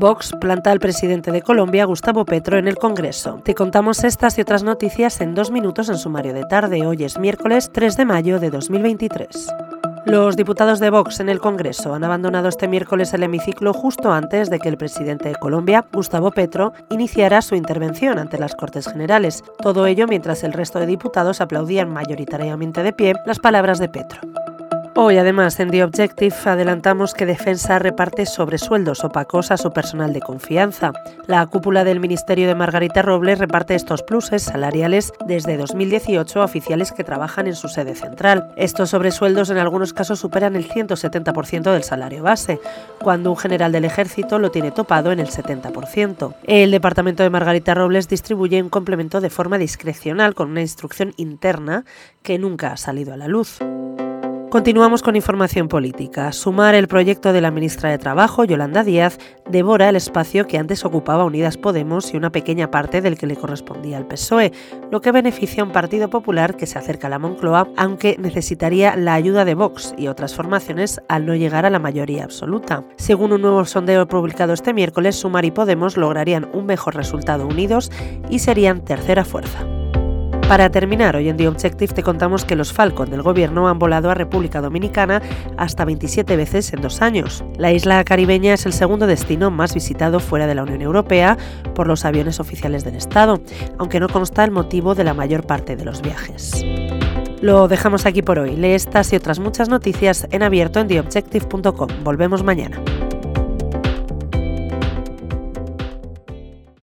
Vox planta al presidente de Colombia, Gustavo Petro, en el Congreso. Te contamos estas y otras noticias en 2 minutos en Sumario de tarde. Hoy es miércoles 3 de mayo de 2023. Los diputados de Vox en el Congreso han abandonado este miércoles el hemiciclo justo antes de que el presidente de Colombia, Gustavo Petro, iniciara su intervención ante las Cortes Generales. Todo ello mientras el resto de diputados aplaudían mayoritariamente de pie las palabras de Petro. Hoy, además, en The Objective adelantamos que Defensa reparte sobresueldos opacos a su personal de confianza. La cúpula del Ministerio de Margarita Robles reparte estos pluses salariales desde 2018 a oficiales que trabajan en su sede central. Estos sobresueldos en algunos casos superan el 170% del salario base, cuando un general del Ejército lo tiene topado en el 70%. El Departamento de Margarita Robles distribuye un complemento de forma discrecional con una instrucción interna que nunca ha salido a la luz. Continuamos con información política. Sumar, el proyecto de la ministra de Trabajo, Yolanda Díaz, devora el espacio que antes ocupaba Unidas Podemos y una pequeña parte del que le correspondía al PSOE, lo que beneficia a un Partido Popular que se acerca a la Moncloa, aunque necesitaría la ayuda de Vox y otras formaciones al no llegar a la mayoría absoluta. Según un nuevo sondeo publicado este miércoles, Sumar y Podemos lograrían un mejor resultado unidos y serían tercera fuerza. Para terminar, hoy en The Objective te contamos que los Falcon del gobierno han volado a República Dominicana hasta 27 veces en 2 años. La isla caribeña es el segundo destino más visitado fuera de la Unión Europea por los aviones oficiales del Estado, aunque no consta el motivo de la mayor parte de los viajes. Lo dejamos aquí por hoy. Lee estas y otras muchas noticias en abierto en theobjective.com. Volvemos mañana.